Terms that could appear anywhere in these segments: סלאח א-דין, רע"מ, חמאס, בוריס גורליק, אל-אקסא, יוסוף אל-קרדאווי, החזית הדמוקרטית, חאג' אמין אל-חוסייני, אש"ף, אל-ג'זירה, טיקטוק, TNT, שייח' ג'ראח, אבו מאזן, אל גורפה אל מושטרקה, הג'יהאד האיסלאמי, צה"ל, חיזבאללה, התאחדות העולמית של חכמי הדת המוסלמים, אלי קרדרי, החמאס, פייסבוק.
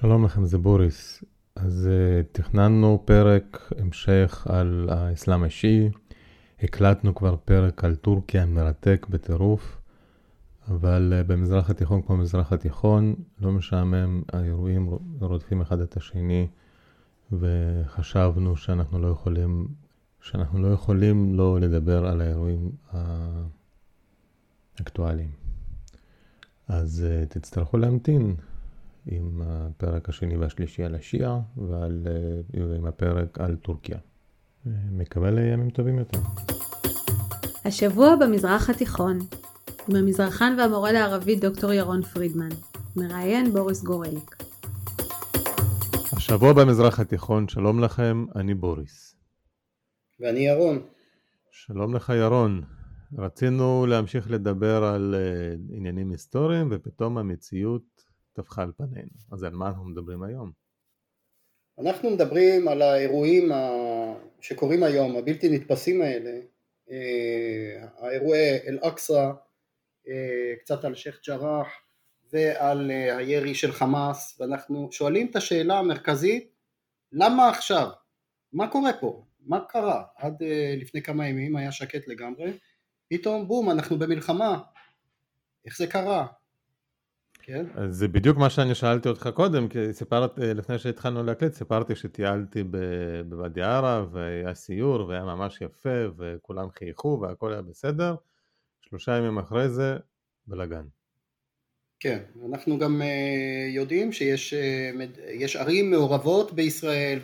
שלום לכם, זה בוריס. אז תכננו פרק המשך על האסלאם השיעי, הקלטנו כבר פרק על טורקיה, מרתק בטירוף, אבל במזרח התיכון כמו במזרח התיכון, לא משעמם, האירועים רודפים אחד את השני, וחשבנו שאנחנו לא יכולים לא לדבר על האירועים האקטואליים. אז תצטרכו להמתין עם הפרק השני והשלישי על השיעה, ועם הפרק על טורקיה. מקבל ימים טובים יותר. השבוע במזרח התיכון, עם המזרחן והמורה לערבית דוקטור ירון פרידמן, מראיין בוריס גורליק. השבוע במזרח התיכון, שלום לכם, אני בוריס. ואני ירון. שלום לך ירון. רצינו להמשיך לדבר על עניינים היסטוריים, ופתאום המציאות תפחה על פנינו. אז על מה אנחנו מדברים היום? אנחנו מדברים על האירועים שקורים היום, הבלתי נתפסים האלה, האירועי אל-אקסא, קצת על שייח' ג'ראח, ועל הירי של חמאס, ואנחנו שואלים את השאלה המרכזית, למה עכשיו? מה קורה פה? מה קרה? עד לפני כמה ימים היה שקט לגמרי, פתאום בום, אנחנו במלחמה, איך זה קרה? כן. אז זה בדיוק מה שאני שאלתי אותך קודם, כי לפני שהתחלנו להקליט, סיפרתי שטיילתי בוואדי ערה, והיה סיור, והיה ממש יפה, וכולם חייכו, והכל היה בסדר, 3 ימים אחרי זה, בלגן. כן, אנחנו גם יודעים שיש ערים מעורבות בישראל,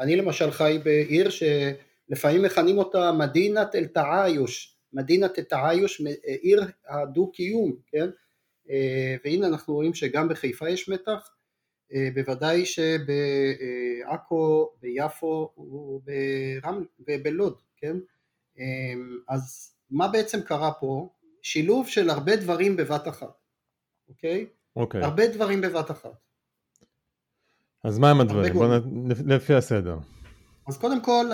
אני למשל חי בעיר שלפעמים מכנים אותה מדינת אל-תעאיוש, עיר הדו-קיום, כן? והנה אנחנו רואים שגם בחיפה יש מתח, בוודאי שבעכו, ביפו ובלוד, כן? אז מה בעצם קרה פה? שילוב של הרבה דברים בבת אחת, אוקיי? אוקיי. הרבה דברים בבת אחת. אז מה הם הדברים? לפי הסדר. אז קודם כל,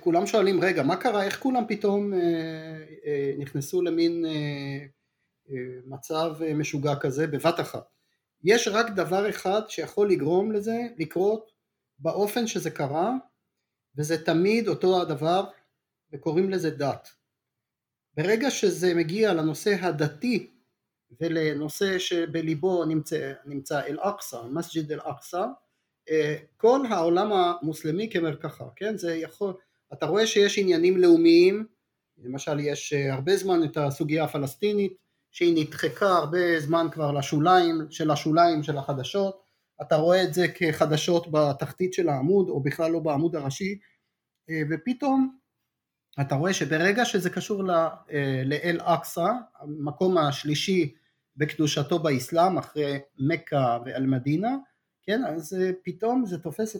כולם שואלים, רגע, מה קרה? איך כולם פתאום נכנסו למין מצב משוגע כזה בבת אחת? יש רק דבר אחד שיכול לגרום לזה לקרות באופן שזה קרה, וזה תמיד אותו הדבר, וקוראים לזה דת. ברגע שזה מגיע לנושא הדתי ולנושא שבליבו נמצא אל-אקסא, מסג'ד אל-אקסא, כל העולם המוסלמי כמרקחה, כן? זה יכול, אתה רואה שיש עניינים לאומיים, למשל יש הרבה זמן את הסוגיה הפלסטינית שהיא נדחקה הרבה זמן כבר לשוליים של החדשות, אתה רואה את זה כחדשות בתחתית של העמוד, או בכלל לא בעמוד הראשי, ופתאום אתה רואה שברגע שזה קשור לאל-אקסא, המקום השלישי בקדושתו באסלאם, אחרי מכה ואל-מדינה, כן, אז פתאום זה תופס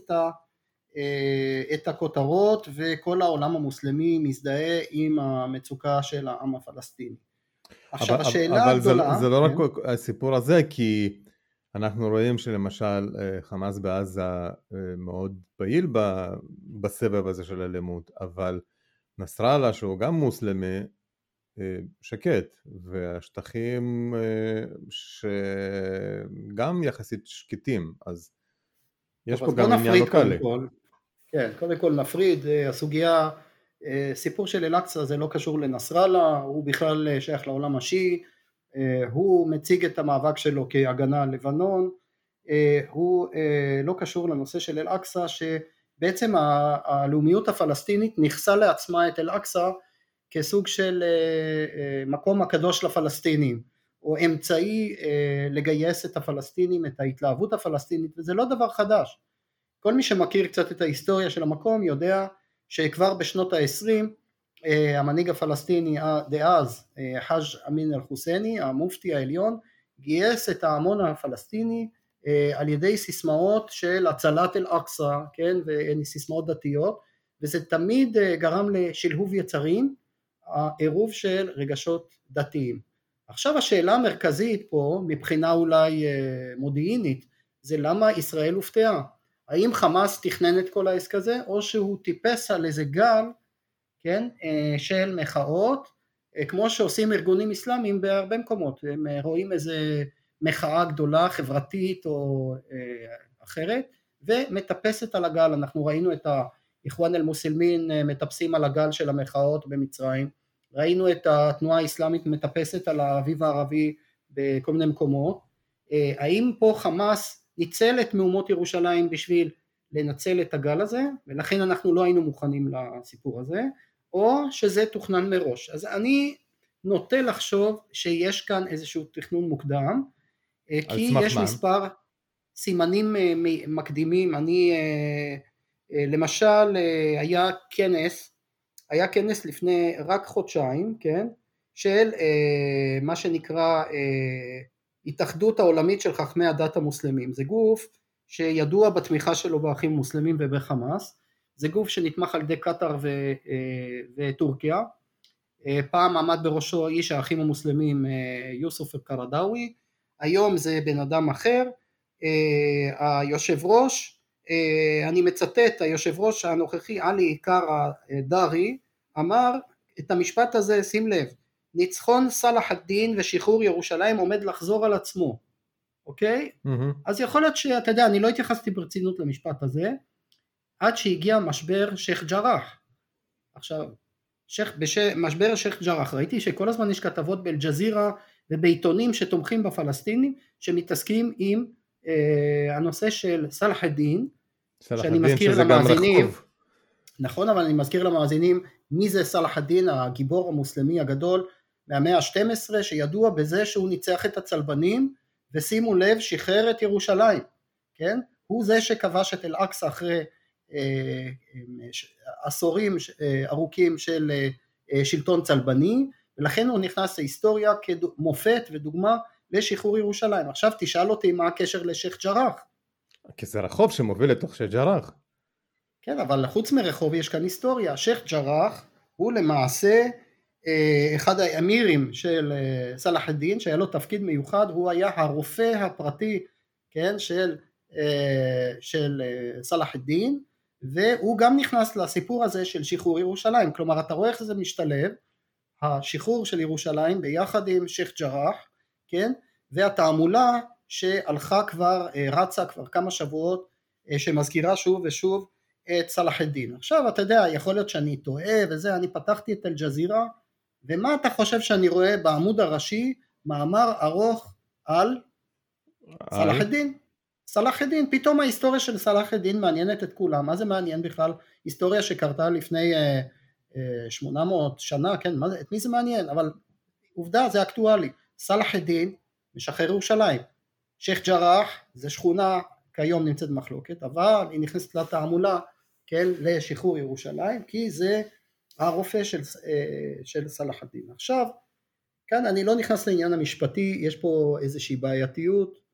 את הכותרות, וכל העולם המוסלמי מזדהה עם המצוקה של העם הפלסטיני. עכשיו השאלה הגדולה... אבל זה לא רק הסיפור הזה, כי אנחנו רואים שלמשל חמאס בעזה מאוד פעיל בסבב הזה של הלימוד, אבל נסראללה, שהוא גם מוסלמי, שקט, והשטחים שגם יחסית שקטים, אז יש פה גם עניין לוקאלי. כן, קודם כל נפריד, הסוגיה, סיפור של אל-אקסא זה לא קשור לנסראללה, הוא בכלל שייך לעולם השיעי, הוא מציג את המאבק שלו כהגנה על לבנון, הוא לא קשור לנושא של אל-אקסא, בעצם הלאומיות הפלסטינית נכסה לעצמה את אל-אקסא כסוג של מקום הקדוש לפלסטינים, או אמצעי לגייס את הפלסטינים, את ההתלהבות הפלסטינית, וזה לא דבר חדש. כל מי שמכיר קצת את ההיסטוריה של המקום יודע שכבר בשנות ה-20, המנהיג הפלסטיני דאז, חאג' אמין אל-חוסייני, המופתי העליון, גייס את ההמון הפלסטיני, על ידי סיסמאות של הצלת אל-אקסא, כן, וסיסמאות דתיות, וזה תמיד גרם לשלהוב יצרים, העירוב של רגשות דתיים. עכשיו השאלה המרכזית פה, מבחינה אולי מודיעינית, זה למה ישראל הופתעה? האם חמאס תכנן את כל העסק הזה, או שהוא טיפס על איזה גל, כן, של מחאות, כמו שעושים ארגונים אסלאמיים בהרבה מקומות, הם רואים איזה מחאה גדולה, חברתית או אחרת, ומטפסת על הגל. אנחנו ראינו את האיחואן אל-מוסלמין מטפסים על הגל של המחאות במצרים, ראינו את התנועה האסלאמית מטפסת על האביב הערבי בכל מיני מקומות. האם פה חמאס ניצל את מהומות ירושלים בשביל לנצל את הגל הזה, ולכן אנחנו לא היינו מוכנים לסיפור הזה, או שזה תוכנן מראש? אז אני נוטה לחשוב שיש כאן איזשהו תכנון מוקדם, כי יש מספר סימנים מקדימים. אני למשל, היה כנס לפני רק חודשיים, כן, של מה שנקרא התאחדות העולמית של חכמי הדת המוסלמים. זה גוף שידוע בתמיכה שלו באחים מוסלמים ובחמאס, זה גוף שנתמך על ידי קטר וטורקיה, פעם עמד בראשו איש האחים המוסלמים יוסוף אל-קרדאווי, היום זה בן אדם אחר. היושב ראש, אני מצטט, היושב ראש הנוכחי אלי קרדרי אמר את המשפט הזה, שים לב, ניצחון סלאח א-דין ושחרור ירושלים עומד לחזור על עצמו, אוקיי? אז יכול להיות שאתה יודע, אני לא התייחסתי ברצינות למשפט הזה, עד שהגיע משבר שייח' ג'ראח. עכשיו, משבר שייח' ג'ראח, ראיתי שכל הזמן יש כתבות באל-ג'זירה ובעיתונים שתומכים בפלסטינים, שמתעסקים עם הנושא של סלאח א-דין, שאני מזכיר למאזינים, נכון, אבל אני מזכיר למאזינים, מי זה סלאח א-דין, הגיבור המוסלמי הגדול מהמאה ה-12, שידוע בזה שהוא ניצח את הצלבנים, ושימו לב, שחרר את ירושלים, כן? הוא זה שכבש את אל-אקסא אחרי עשורים ארוכים של שלטון צלבני, ולכן הוא נכנס להיסטוריה כמופת ודוגמה לשחרור ירושלים. עכשיו תשאל אותי מה הקשר לשייח' ג'ראח. כי זה רחוב שמוביל לתוך שייח' ג'ראח. כן, אבל חוץ מרחוב יש כאן היסטוריה. שייח' ג'ראח הוא למעשה אחד האמירים של סלאח א-דין, שהיה לו תפקיד מיוחד, הוא היה הרופא הפרטי, כן, של סלאח א-דין, והוא גם נכנס לסיפור הזה של שחרור ירושלים. כלומר, אתה רואה איך זה משתלב, השחרור של ירושלים ביחד עם שייח' ג'ראח, כן, והתעמולה שהלכה כבר, רצה כבר כמה שבועות, שמזכירה שוב ושוב את סלאח א-דין. עכשיו אתה יודע, יכול להיות שאני טועה וזה, אני פתחתי את אל-ג'זירה, ומה אתה חושב שאני רואה בעמוד הראשי? מאמר ארוך על סלאח א-דין. סלאח א-דין, פתאום ההיסטוריה של סלאח א-דין מעניינת את כולם. מה זה מעניין בכלל? היסטוריה שקרתה לפני 800 שנה, כן, את מי זה מעניין? אבל עובדה, זה אקטואלי. סלאח א-דין משחרר ירושלים. שייח' ג'ראח זה שכונה, כיום נמצאת מחלוקת, אבל היא נכנסת לתעמולה, כן, לשחרור ירושלים, כי זה הרופא של סלאח א-דין. עכשיו, כאן אני לא נכנס לעניין המשפטי, יש פה איזושהי בעייתיות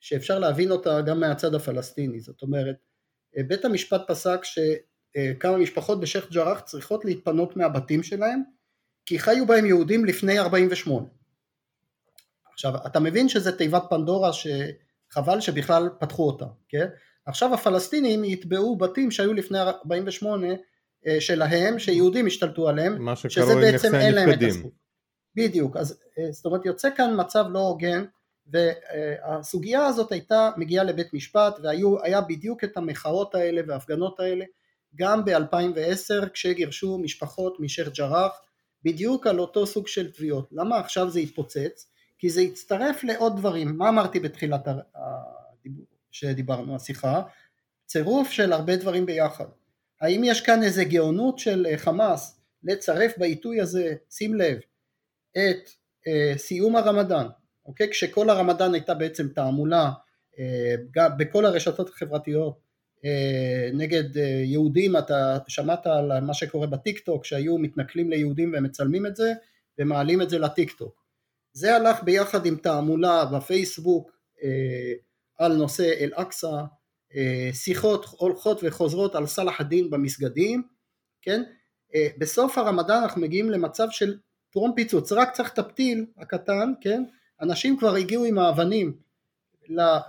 שאפשר להבין אותה גם מהצד הפלסטיני. זאת אומרת, בית המשפט פסק שכמה משפחות בשייח' ג'ראח צריכות להתפנות מהבתים שלהם, כי חיו בהם יהודים לפני 48. עכשיו, אתה מבין שזה תיבת פנדורה שחבל שבכלל פתחו אותה, כן? עכשיו הפלסטינים יתבעו בתים שהיו לפני 48 שלהם, שיהודים השתלטו עליהם, שזה בעצם אין להם את הזכות. בדיוק, אז זאת אומרת, יוצא כאן מצב לא הוגן, והסוגיה הזאת הייתה מגיעה לבית משפט, והיה בדיוק את המחאות האלה וההפגנות האלה, גם ב-2010 כשגירשו משפחות משייח' ג'ראח, בדיוק על אותו סוג של תביעות. למה עכשיו זה התפוצץ? כי זה יצטרף לעוד דברים. מה אמרתי בתחילת שדיברנו השיחה? צירוף של הרבה דברים ביחד. האם יש כאן איזה גאונות של חמאס לצרף בעיתוי הזה, שים לב, את סיום הרמדאן, אוקיי? כשכל הרמדאן הייתה בעצם תעמולה בכל הרשתות החברתיות נגד יהודים. אתה שמעת על מה שקורה בטיקטוק, שהיו מתנכלים ליהודים ומצלמים את זה ומעלים את זה לטיקטוק. זה הלך ביחד עם תעמולה בפייסבוק על נושא אל-אקסא, שיחות הולכות וחוזרות על סלאח א-דין במסגדים, כן? בסוף הרמדאן אנחנו מגיעים למצב של טרום פיצוץ, רק צריך את הפתיל הקטן, כן? אנשים כבר הגיעו עם האבנים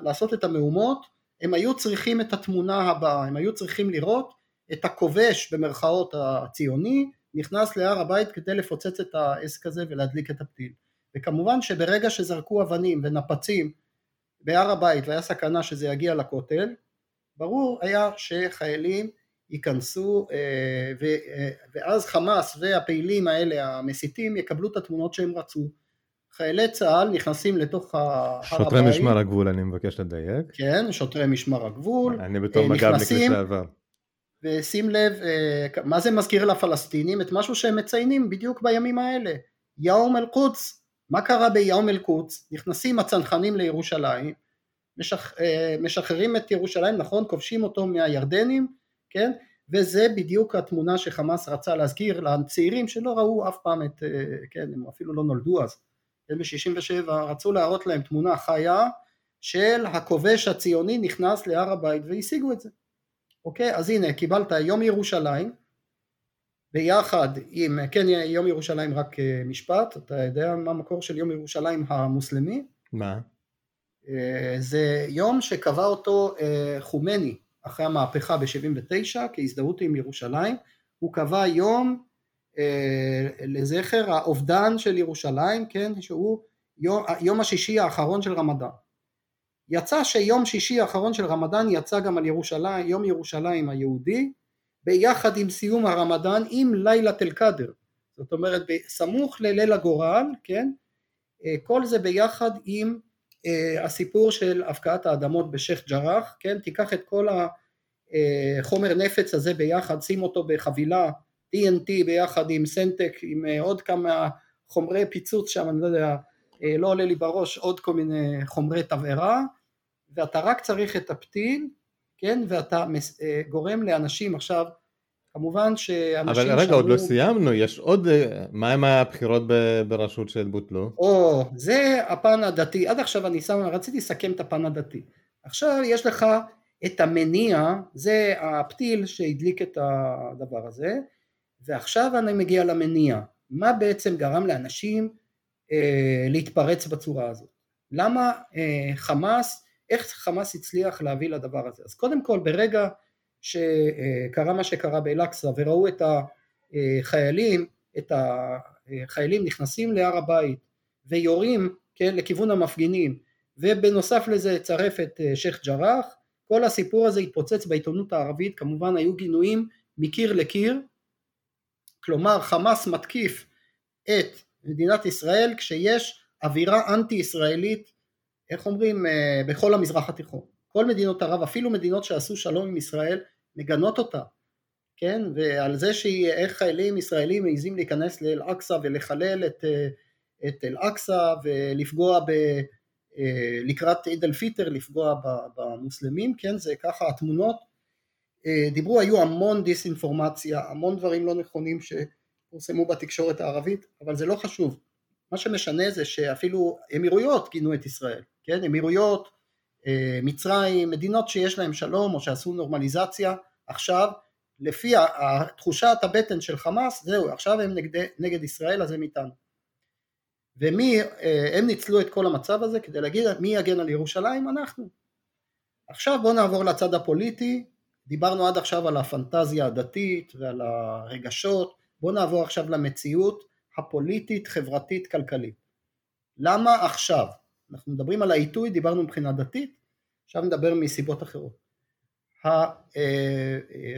לעשות את המהומות, הם היו צריכים את התמונה הבאה, הם היו צריכים לראות את הכובש במרכאות הציוני, נכנס להר הבית כדי לפוצץ את העסק הזה ולהדליק את הפתיל. וכמובן שברגע שזרקו אבנים ונפצים בהר הבית והיה סכנה שזה יגיע לכותל, ברור היה שחיילים ייכנסו, ואז חמאס והפעילים האלה המסיתים יקבלו את התמונות שהם רצו. חיילי צה"ל נכנסים לתוך הר הבית. שוטרי משמר הגבול, אני מבקש לדייק. כן, שוטרי משמר הגבול. אני בתור מג"בניק לשעבר. ושים לב, מה זה מזכיר לפלסטינים? את משהו שהם מציינים בדיוק בימים האלה. יום אל-קודס. מה קרה ביום אל-קודס? נכנסים הצנחנים לירושלים, משחררים את ירושלים, נכון? כובשים אותו מהירדנים, כן? וזה בדיוק התמונה שחמאס רצה להזכיר לצעירים שלא ראו אף פעם את, כן, הם אפילו לא נולדו אז. ב-67 רצו להראות להם תמונה חיה של הכובש הציוני נכנס להר הבית והשיגו את זה. אוקיי, אז הנה קיבלת יום ירושלים ביחד עם, כן, יום ירושלים, רק משפט, אתה יודע מה המקור של יום ירושלים המוסלמי? מה? זה יום שקבע אותו חומני אחרי המהפכה ב-79 כהזדהות עם ירושלים, הוא קבע יום לזכר האובדן של ירושלים, כן, שהוא יום השישי האחרון של רמדאן. יצא שיום שישי האחרון של רמדאן יצא גם על ירושלים, יום ירושלים היהודי, ביחד עם סיום הרמדאן עם לילת אל-קדר, זאת אומרת סמוך לליל הגורל, כן, כל זה ביחד עם הסיפור של הפקעת האדמות בשייח' ג'ראח, כן, תיקח את כל החומר נפץ הזה ביחד, שים אותו בחבילה TNT ביחד עם סנטק, עם עוד כמה חומרי פיצוץ שם, אני לא יודע, לא עולה לי בראש, עוד כל מיני חומרי תבערה, ואתה רק צריך את הפתיל, כן, ואתה גורם לאנשים עכשיו, כמובן שאנשים... אבל רגע, שענו... עוד לא סיימנו, יש עוד, מה עם הבחירות ברשות של בוטלו? או, זה הפן הדתי, עד עכשיו אני רציתי לסכם את הפן הדתי, עכשיו יש לך את המניע, זה הפתיל שהדליק את הדבר הזה, ועכשיו אני מגיע למניע, מה בעצם גרם לאנשים להתפרץ בצורה הזאת, למה חמאס, איך חמאס הצליח להביא לדבר הזה, אז קודם כל ברגע שקרה מה שקרה באל-אקסא וראו את החיילים, נכנסים להר הבית ויורים, כן, לכיוון המפגינים, ובנוסף לזה צרף את שייח' ג'ראח, כל הסיפור הזה התפוצץ בעיתונות הערבית, כמובן היו גינויים מקיר לקיר, כלומר חמאס מתקיף את מדינת ישראל כשיש אווירה אנטי ישראלית, איך אומרים, בכל המזרח התיכון, כל מדינות ערב, אפילו מדינות שעשו שלום עם ישראל מגנות אותה, כן, ועל זה שאיך חיילים ישראלים מעיזים להיכנס לאל-אקסא ולחלל את אל-אקסא ולפגוע לקראת עיד אל-פיטר, לפגוע במוסלמים, כן, זה ככה התמונות, דיברו, היו המון דיסאינפורמציה, המון דברים לא נכונים שפורסמו בתקשורת הערבית, אבל זה לא חשוב, מה שמשנה זה שאפילו אמירויות גינו את ישראל, כן, אמירויות, מצרים, מדינות שיש להם שלום או שעשו נורמליזציה, עכשיו לפי התחושת הבטן של חמאס, זהו, עכשיו הם נגד ישראל, אז הם איתנו, ומי, הם ניצלו את כל המצב הזה כדי להגיד מי יגן על ירושלים, אנחנו. עכשיו בואו נעבור לצד הפוליטי, דיברנו עד עכשיו על הפנטזיה הדתית ועל הרגשות, בואו נעבור עכשיו למציאות הפוליטית, חברתית, כלכלית. למה עכשיו? אנחנו מדברים על העיתוי, דיברנו מבחינה דתית, עכשיו נדבר מסיבות אחרות.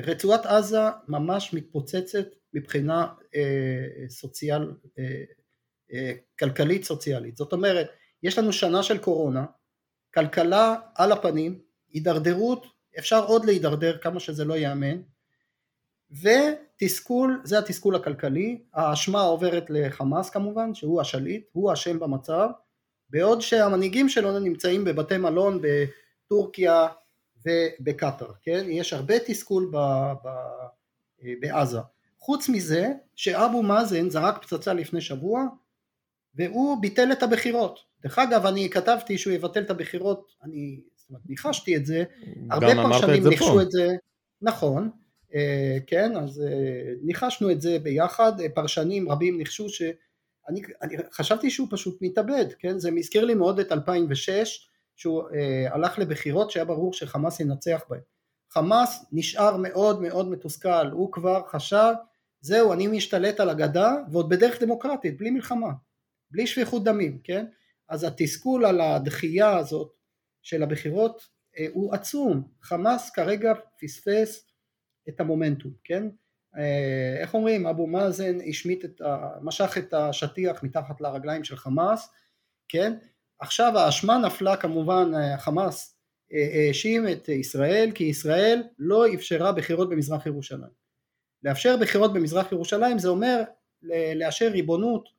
רצועת עזה ממש מתפוצצת מבחינה כלכלית סוציאלית, זאת אומרת, יש לנו שנה של קורונה, כלכלה על הפנים, הידרדרות, אפשר עוד להידרדר כמה שזה לא יאמן, ותסכול, זה התסכול הכלכלי, האשמה עוברת לחמאס כמובן, שהוא השליט, הוא אשם במצב, בעוד שהמנהיגים שלו נמצאים בבתי מלון בטורקיה ובקטר, כן? יש הרבה תסכול בעזה, חוץ מזה שאבו מאזן זרק פצצה לפני שבוע, והוא ביטל את הבחירות, דרך אגב אני כתבתי שהוא יבטל את הבחירות, אני... ניחשתי את זה, הרבה פרשנים ניחשו את זה, נכון, כן, אז ניחשנו את זה ביחד, פרשנים רבים ניחשו שאני חשבתי שהוא פשוט מתאבד, כן, זה מזכיר לי מאוד את 2006, שהוא הלך לבחירות שהיה ברור שחמאס ינצח בהם, חמאס נשאר מאוד מאוד מתוסכל, הוא כבר חשב, זהו, אני משתלט על הגדה, ועוד בדרך דמוקרטית, בלי מלחמה, בלי שפיכות דמים, כן, אז התסכול על הדחייה הזאת, של הבחירות הוא עצום. חמאס כרגע פספס את המומנטום, כן? איך אומרים, אבו מאזן משך את השטיח מתחת לרגליים של חמאס, כן? עכשיו האשמה נפלה כמובן, חמאס האשים את ישראל, כי ישראל לא אפשרה בחירות במזרח ירושלים. לאפשר בחירות במזרח ירושלים זה אומר לאשר ריבונות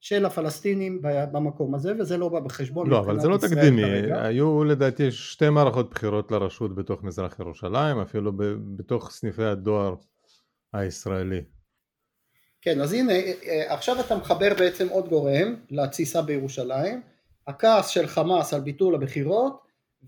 של הפלסטינים במקום הזה, וזה לא בא בחשבון. לא, אבל זה לא תקדימי, היו לדעתי שתי מערכות בחירות לרשות בתוך מזרח ירושלים, אפילו בתוך סניפי הדואר הישראלי. כן, אז הנה, עכשיו אתה מחבר בעצם עוד גורם לתסיסה בירושלים, הכעס של חמאס על ביטול הבחירות,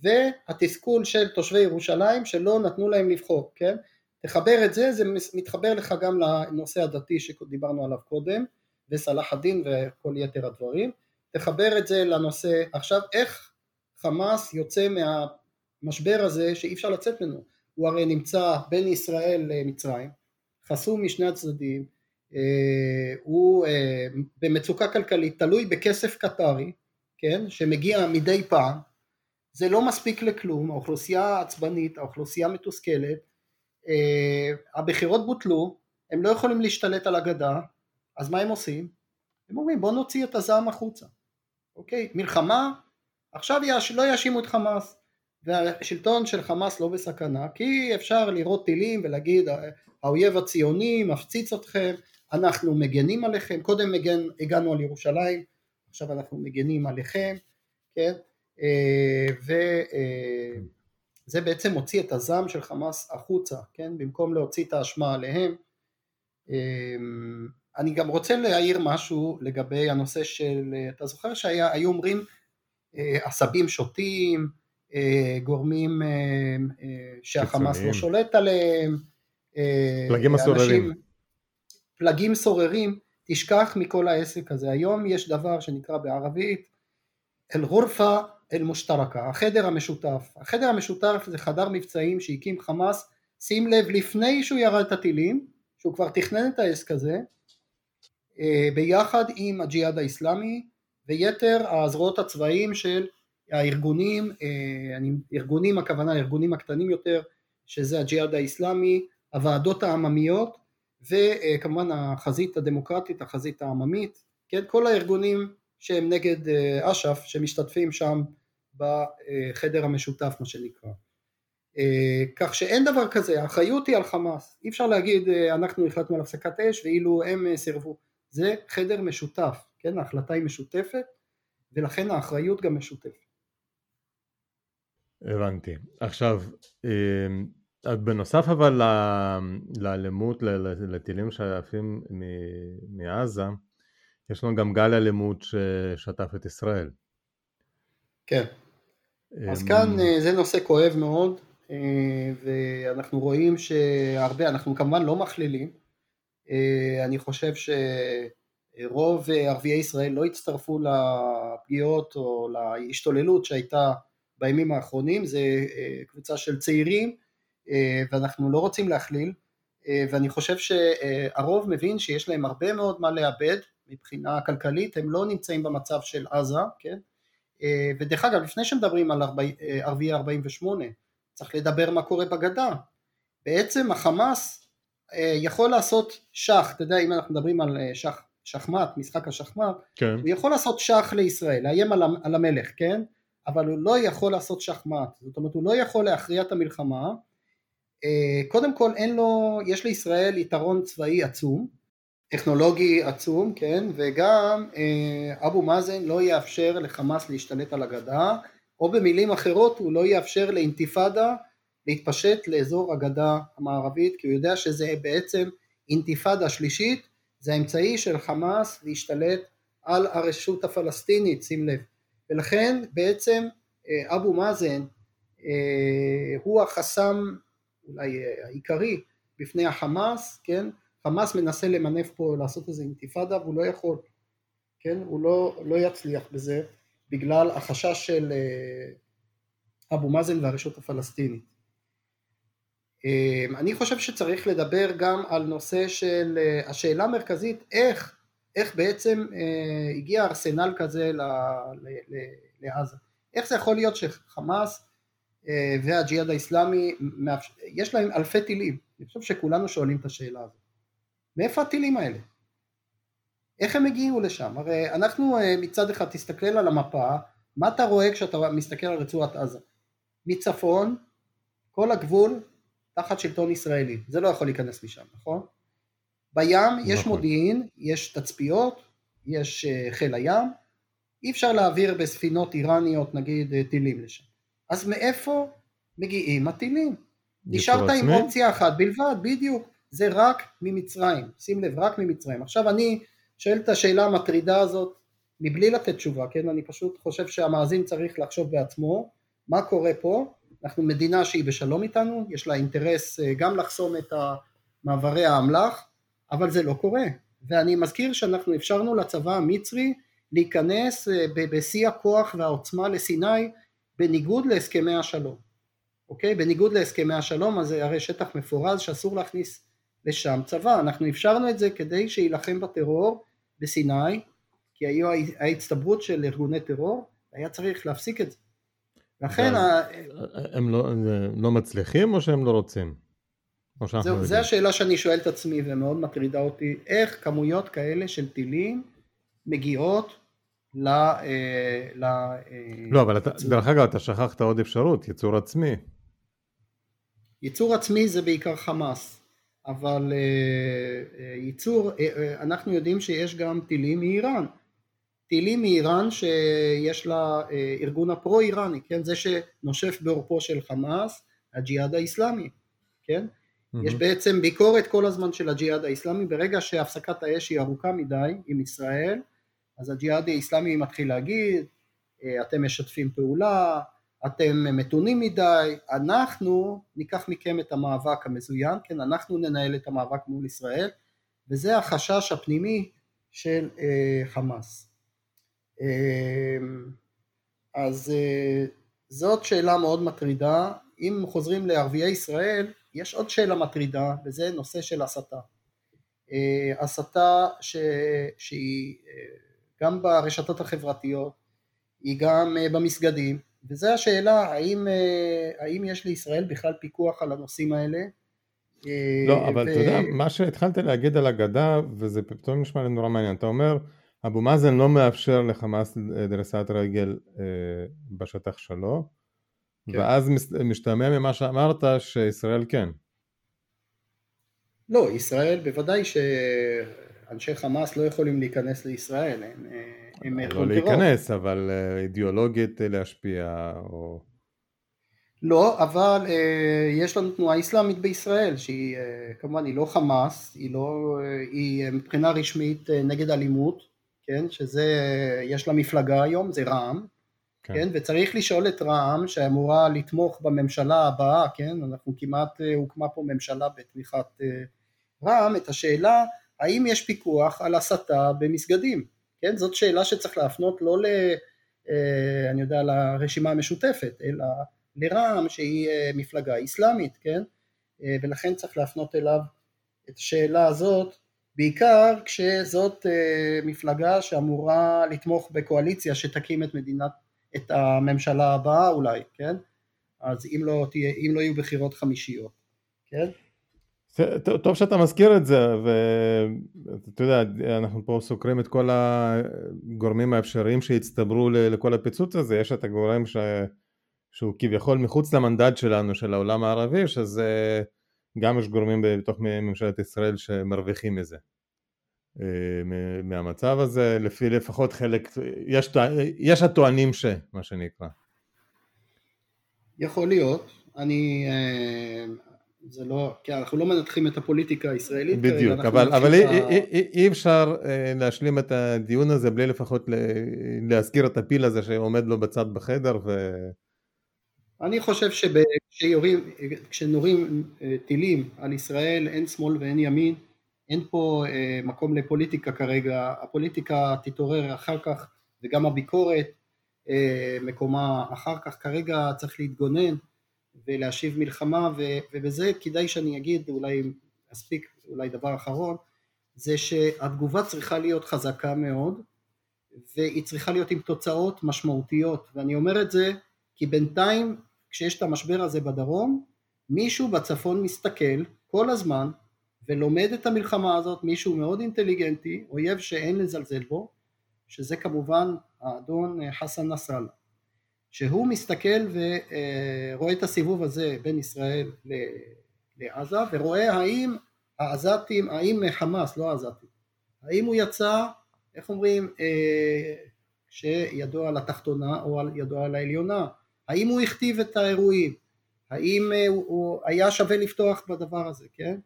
והתסכול של תושבי ירושלים שלא נתנו להם לבחור, כן? תחבר את זה, זה מתחבר לך גם לנושא הדתי שדיברנו עליו קודם, וסלאח א-דין וכל יתר הדברים, תחבר את זה לנושא, עכשיו איך חמאס יוצא מהמשבר הזה שאי אפשר לצאת ממנו, הוא הרי נמצא בין ישראל למצרים, חסום משני הצדדים, הוא במצוקה כלכלית, תלוי בכסף קטרי, כן, שמגיע מדי פעם, זה לא מספיק לכלום, האוכלוסייה עצבנית, האוכלוסייה מתוסכלת, הבחירות בוטלו, הם לא יכולים להשתלט על הגדה, אז מה הם עושים? הם אומרים בוא נוציא את הזעם החוצה, אוקיי, מלחמה, עכשיו לא יאשימו את חמאס, והשלטון של חמאס לא בסכנה, כי אפשר לראות טילים ולהגיד האויב הציוני מפציץ אתכם, אנחנו מגנים עליכם, קודם הגענו על ירושלים, עכשיו אנחנו מגנים עליכם, כן, וזה בעצם מוציא את הזעם של חמאס החוצה, כן, במקום להוציא את האשמה עליהם. אני גם רוצה להעיר משהו לגבי הנושא של, אתה זוכר שהיו אומרים עשבים שוטים, גורמים שהחמאס לא שולט עליהם, פלגים סוררים, פלגים סוררים, תשכח מכל העסק הזה, היום יש דבר שנקרא בערבית אל גורפה אל מושטרקה, החדר המשותף, החדר המשותף זה חדר מבצעים שהקים חמאס, שים לב לפני שהוא ירה את הטילים, שהוא כבר תכנן את העסק הזה, ביחד עם הג'יהאד האיסלאמי ויתר הזרועות הצבאיים של הארגונים, ארגונים הכוונה הארגונים הקטנים יותר, שזה הג'יהאד האיסלאמי, הוועדות העממיות, וכמובן החזית הדמוקרטית, החזית העממית, כן, כל הארגונים שהם נגד אש"ף, שמשתתפים שם בחדר המשותף, מה שנקרא. כך שאין דבר כזה, האחריות היא על חמאס, אי אפשר להגיד אנחנו החלטנו על הפסקת אש, ואילו הם סירבו, זה חדר משותף, כן, ההחלטה היא משותפת, ולכן האחריות גם משותפת. הבנתי. עכשיו, בנוסף אבל לאלימות, לטילים שעפים מעזה, יש לנו גם גל אלימות ששטף את ישראל. כן. אז כאן זה נושא כואב מאוד, ואנחנו רואים שהרבה, אנחנו כמובן לא מכלילים, אני חושב שרוב ערביי ישראל לא הצטרפו לפגיעות או להשתוללות שהייתה בימים האחרונים, זה קבוצה של צעירים, ואנחנו לא רוצים להכליל, ואני חושב שהרוב מבין שיש להם הרבה מאוד מה לאבד, מבחינה כלכלית, הם לא נמצאים במצב של עזה, כן? ודרך אגב, לפני שמדברים על ערבי 48, צריך לדבר מה קורה בגדה, בעצם החמאס יכול לעשות שח, אתה יודע אם אנחנו מדברים על שחמט, משחק השחמט, כן. הוא יכול לעשות שח לישראל, להיים על המלך, כן? אבל הוא לא יכול לעשות שחמט, זאת אומרת הוא לא יכול להכריע את המלחמה, קודם כל יש לישראל יתרון צבאי עצום, טכנולוגי עצום, כן, וגם אבו מאזן לא יאפשר לחמאס להשתלט על הגדה, או במילים אחרות הוא לא יאפשר לאינתיפאדה להתפשט לאזור הגדה המערבית, כי הוא יודע שזה בעצם אינתיפאדה שלישית, זה האמצעי של חמאס להשתלט על הרשות הפלסטינית, שים לב, ולכן בעצם אבו מאזן הוא החסם אולי העיקרי בפני החמאס, כן, חמאס מנסה למנף פה, לעשות איזה אינתיפאדה, והוא לא יכול, כן, הוא לא יצליח בזה, בגלל החשש של אבו מאזן והרשות הפלסטינית. אני חושב שצריך לדבר גם על נושא של, השאלה המרכזית, איך בעצם הגיע ארסנל כזה לעזה, איך זה יכול להיות שחמאס והג'יהאד האיסלאמי, יש להם אלפי טילים? אני חושב שכולנו שואלים את השאלה הזאת. מאיפה הטילים האלה? איך הם הגיעו לשם? הרי אנחנו מצד אחד, תסתכל על המפה, מה אתה רואה כשאתה מסתכל על רצועת עזה? מצפון, כל הגבול, תחת שלטון ישראלי, זה לא יכול להיכנס משם, נכון? בים יש מודיעין, יש תצפיות, יש חיל הים, אי אפשר להעביר בספינות איראניות נגיד טילים לשם. אז מאיפה מגיעים הטילים? נשארת עם אופציה אחת בלבד, בדיוק, זה רק ממצרים, שים לב, רק ממצרים. עכשיו אני שואל את השאלה המטרידה הזאת, מבלי לתת תשובה, כן? אני פשוט חושב שהמאזין צריך לחשוב בעצמו, מה קורה פה? אנחנו מדינה שהיא בשלום איתנו, יש לה אינטרס גם לחסום את מעברי האמל"ח, אבל זה לא קורה, ואני מזכיר שאנחנו אפשרנו לצבא המצרי להיכנס בשיא הכוח והעוצמה לסיני, בניגוד להסכמי השלום, אוקיי? בניגוד להסכמי השלום, אז זה הרי שטח מפורז שאסור להכניס לשם צבא, אנחנו אפשרנו את זה כדי שילחם בטרור בסיני, כי היו ההצטברות של ארגוני טרור, היה צריך להפסיק את זה. לכן הם לא מצליחים או שהם לא רוצים? זה השאלה שאני שואל את עצמי ומאוד מטרידה אותי, איך כמויות כאלה של טילים מגיעות ל... לא, אבל דרך אגב אתה שכחת עוד אפשרות, ייצור עצמי. ייצור עצמי זה בעיקר חמאס, אבל ייצור, אנחנו יודעים שיש גם טילים מאיראן, טילים מאיראן שיש לה ארגון הפרו-איראני, כן? זה שנושף בעורפו של חמאס, הג'יהאד האיסלאמי, כן? יש בעצם ביקורת כל הזמן של הג'יהאד האיסלאמי, ברגע שהפסקת האש היא ארוכה מדי עם ישראל, אז הג'יהאד האיסלאמי מתחיל להגיד, אתם משתפים פעולה, אתם מתונים מדי, אנחנו ניקח מכם את המאבק המזוין, כן? אנחנו ננהל את המאבק מול ישראל, וזה החשש הפנימי של חמאס. אז זאת שאלה מאוד מטרידה. אם חוזרים לערביי ישראל, יש עוד שאלה מטרידה, וזה נושא של הסתה. הסתה שהיא גם ברשתות החברתיות, היא גם במסגדים, וזו השאלה, האם יש לישראל בכלל פיקוח על הנושאים האלה? לא, אבל אתה יודע, מה שהתחלת להגיד על הגדה, וזה פתאום נשמע לי נורא מעניין, אתה אומר, אבו מאזן לא מאפשר לחמאס דריסת רגל בשטח שלו, כן. ואז משתמע ממה שאמרת שישראל כן. לא, ישראל בוודאי שאנשי חמאס לא יכולים להיכנס לישראל. הם לא להיכנס, טרור. אבל אידיאולוגית להשפיע או... לא, אבל יש לנו תנועה איסלאמית בישראל, שהיא כמובן היא לא חמאס, היא מבחינה רשמית נגד אלימות, כן, שזה, יש לה מפלגה היום, זה רע"מ, כן. כן, וצריך לשאול את רע"מ שאמורה לתמוך בממשלה הבאה, כן, אנחנו כמעט, הוקמה פה ממשלה בתמיכת רע"מ, את השאלה, האם יש פיקוח על הסתה במסגדים, כן, זאת שאלה שצריך להפנות לא ל, אני יודע, לרשימה המשותפת, אלא לרע"מ שהיא מפלגה איסלאמית, כן, ולכן צריך להפנות אליו את השאלה הזאת, בעיקר כשזאת מפלגה שאמורה לתמוך בקואליציה שתקים את מדינת, את הממשלה הבאה אולי, כן? אז אם לא יהיו בחירות חמישיות, כן? טוב שאתה מזכיר את זה, ואתה יודע, אנחנו פה סוקרים את כל הגורמים האפשריים שהצטברו לכל הפיצוץ הזה, יש את הגורם שהוא כביכול מחוץ למנדט שלנו, של העולם הערבי, שזה... גם יש גורמים בתוך ממשלת ישראל שמרוויחים מזה, מהמצב הזה, לפי לפחות חלק, יש הטוענים שמה שנקרא. יכול להיות, זה לא, כי אנחנו לא מנתחים את הפוליטיקה הישראלית. בדיוק, אבל אי אפשר להשלים את הדיון הזה בלי לפחות להזכיר את הפיל הזה שעומד לו בצד בחדר ו... אני חושב כשנורים טילים על ישראל, אין שמאל ואין ימין, אין פה מקום לפוליטיקה כרגע, הפוליטיקה תתעורר אחר כך, וגם הביקורת מקומה אחר כך, כרגע צריך להתגונן ולהשיב מלחמה, ובזה כדאי שאני אגיד, אולי אספיק, אולי דבר אחרון, זה שהתגובה צריכה להיות חזקה מאוד, והיא צריכה להיות עם תוצאות משמעותיות, ואני אומר את זה כי בינתיים כשיש את המשבר הזה בדרום, מישהו בצפון מסתכל כל הזמן ולומד את המלחמה הזאת, מישהו מאוד אינטליגנטי, אויב שאין לזלזל בו, שזה כמובן האדון חסן נסראללה, שהוא מסתכל ורואה את הסיבוב הזה בין ישראל לעזה, ורואה האם העזתים, האם חמאס, לא העזתים, האם הוא יצא, איך אומרים, שידוע על התחתונה או ידוע על העליונה, האם הוא הכתיב את האירועים, האם הוא היה שווה לפתוח בדבר הזה, כן?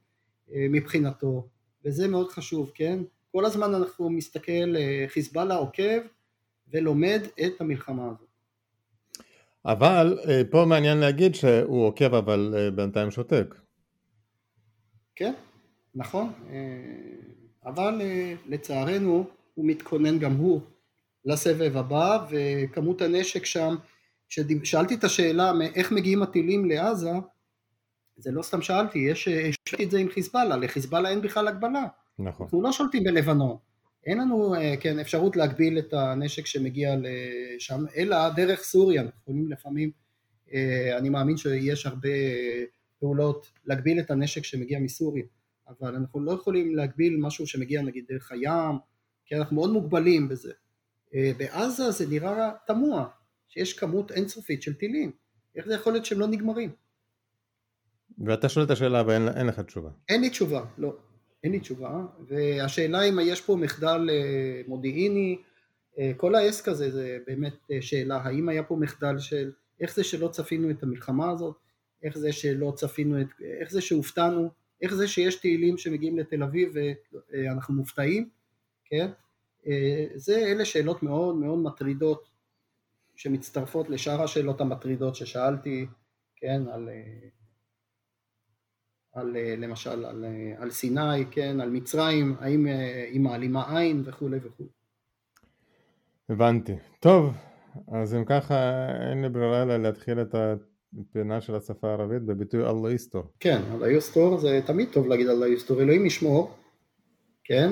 מבחינתו, וזה מאוד חשוב, כן? כל הזמן אנחנו מסתכל, חיזבאללה עוקב ולומד את המלחמה הזאת. אבל פה מעניין להגיד שהוא עוקב אבל בינתיים שותק. כן, נכון, אבל לצערנו הוא מתכונן גם הוא לסבב הבא, וכמות הנשק שם, כששאלתי את השאלה איך מגיעים הטילים לעזה, זה לא סתם שאלתי, יש את זה עם חיזבאללה, לחיזבאללה אין בכלל הגבלה. נכון. אנחנו לא שולטים בלבנון, אין לנו כן, אפשרות להגביל את הנשק שמגיע לשם, אלא דרך סוריה, אנחנו יכולים לפעמים, אני מאמין שיש הרבה פעולות להגביל את הנשק שמגיע מסוריה, אבל אנחנו לא יכולים להגביל משהו שמגיע נגיד דרך הים, כי אנחנו מאוד מוגבלים בזה. בעזה זה נראה תמוה, שיש כמות אינסופית של טילים, איך זה יכול להיות שהם לא נגמרים? ואתה שואל את השאלה, אבל אין לך תשובה. אין לי תשובה, לא. אין לי תשובה, והשאלה אם יש פה מחדל מודיעיני, כל העסק הזה זה באמת שאלה, האם היה פה מחדל של איך זה שלא צפינו את המלחמה הזאת, איך זה שלא צפינו, איך זה שהופתענו, איך זה שיש תהילים שמגיעים לתל אביב ואנחנו מופתעים, כן? זה אלה שאלות מאוד מאוד מטרידות, שמצטרפות לשאר השאלות המטרידות ששאלתי, כן, על למשל על סיני, כן, על מצרים, האם היא מעלימה עין וכו' וכו'. הבנתי. טוב, אז אם ככה אין לי ברירה אלא להתחיל את הפינה של השפה הערבית בביטוי אללה יסתור. כן, אללה יסתור, זה תמיד טוב להגיד אללה יסתור, אלוהים ישמור, כן,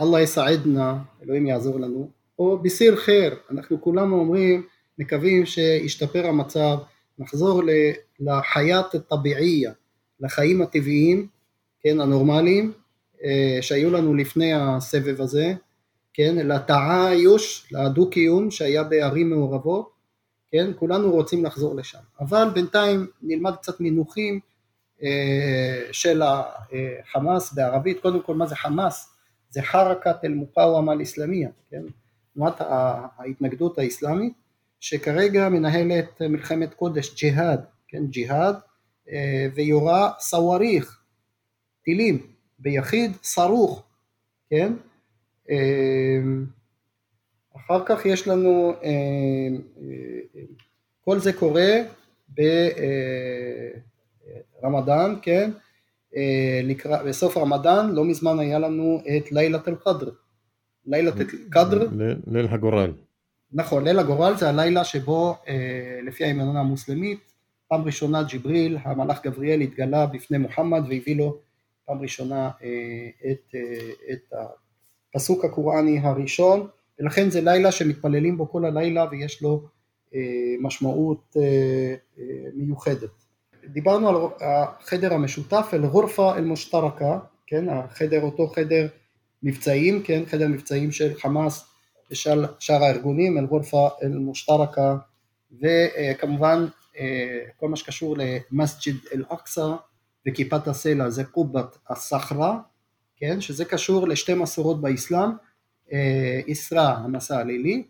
אללה יסעדנה, אלוהים יעזור לנו, או בסיר חיר, אנחנו כולם אומרים, מקווים שישתפר המצב, נחזור לחיית הטבעייה, לחיים הטבעיים, כן, הנורמליים, שהיו לנו לפני הסבב הזה, כן, לתעיוש, לדו-קיום שהיה בערים מעורבות, כן, כולנו רוצים לחזור לשם, אבל בינתיים נלמד קצת מינוחים של החמאס בערבית. קודם כל מה זה חמאס? זה חרקת אל-מוקאומה אל-אסלאמיה, כן, תנועת ההתנגדות האסלאמית, שכרגע מנהלת מלחמת קודש, ג'יהאד, כן, ג'יהאד, ויורה סווריך, טילים, ביחיד סרוך, כן? אחר כך יש לנו, כל זה קורה ברמדאן, כן? בסוף רמדאן, לא מזמן היה לנו את ליל אל-קדר. ליל אל-קדר. ליל הגורל. נכון, ליל הגורל זה הלילה שבו, לפי האמונה המוסלמית, פעם ראשונה ג'יבריל, המלאך גבריאל, התגלה בפני מוחמד והביא לו פעם ראשונה את הפסוק הקוראני הראשון, ולכן זה לילה שמתפללים בו כל הלילה ויש לו משמעות מיוחדת. דיברנו על החדר המשותף, אל גורפה אל מושטרקה, כן, החדר, אותו חדר מבצעים, כן, חדר מבצעים של חמאס ושל שאר הארגונים, אל גורפה אל מושטרקה, וכמובן כל מה שקשור למסג'ד אל-אקסא וכיפת הסלע זה קובת הסחרה, כן, שזה קשור לשתי מסורות באסלאם, איסרא, המסע הלילי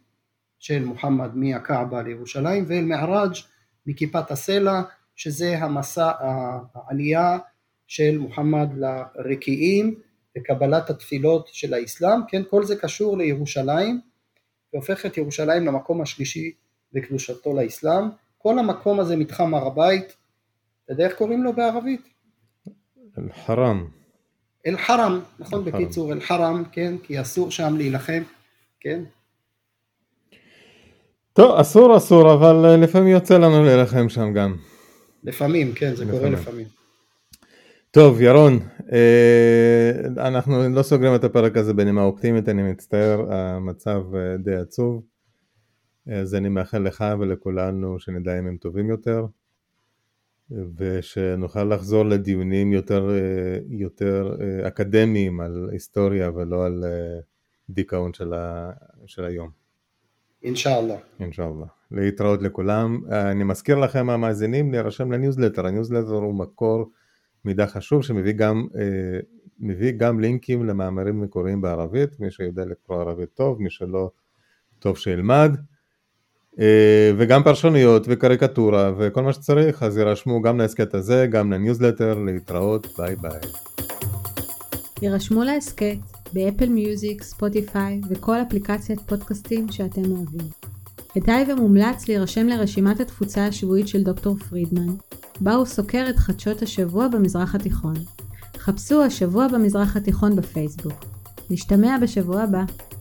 של מוחמד מהקעבה לירושלים, ואל-מעראג' מכיפת הסלע, שזה המסע, העלייה של מוחמד לרקיעים וקבלת התפילות של האסלאם, כן, כל זה קשור לירושלים והופך את ירושלים למקום השלישי בקדושתו לאסלאם. כל המקום הזה, מתחם הר הבית, בדרך קוראים לו בערבית? אל חרם. אל חרם, נכון, בקיצור, אל חרם, כן, כי אסור שם להילחם, כן? טוב, אסור, אבל לפעמים יוצא לנו להילחם שם גם. לפעמים, כן, זה קורה לפעמים. טוב, ירון, אנחנו לא סוגרים את הפרק הזה בנימה אופטימית, אני מצטער, המצב די עצוב, אז אני מאחל לך ולכולנו שנדע ימים טובים יותר, ושנוכל לחזור לדיונים יותר אקדמיים על היסטוריה ולא על דיכאון של היום. אינשאללה. אינשאללה. להתראות לכולם. אני מזכיר לכם המאזינים להירשם לניוזלטר. הניוזלטר הוא מקור מידע חשוב שמביא גם לינקים למאמרים מקוריים בערבית, מי שיודע לקרוא ערבית טוב, מי שלא טוב שילמד, וגם פרשנויות וקריקטורה וכל מה שצריך, אז יירשמו גם להסקט הזה, גם לניוזלטר, להתראות, ביי ביי. יירשמו להסקט באפל מיוזיק, ספוטיפיי וכל אפליקציית פודקאסטים שאתם אוהבים. כדאי ומומלץ להירשם לרשימת התפוצה השבועית של דוקטור פרידמן, בה הוא סוקר את חדשות השבוע במזרח התיכון. חפשו השבוע במזרח התיכון בפייסבוק. נשתמע בשבוע הבא.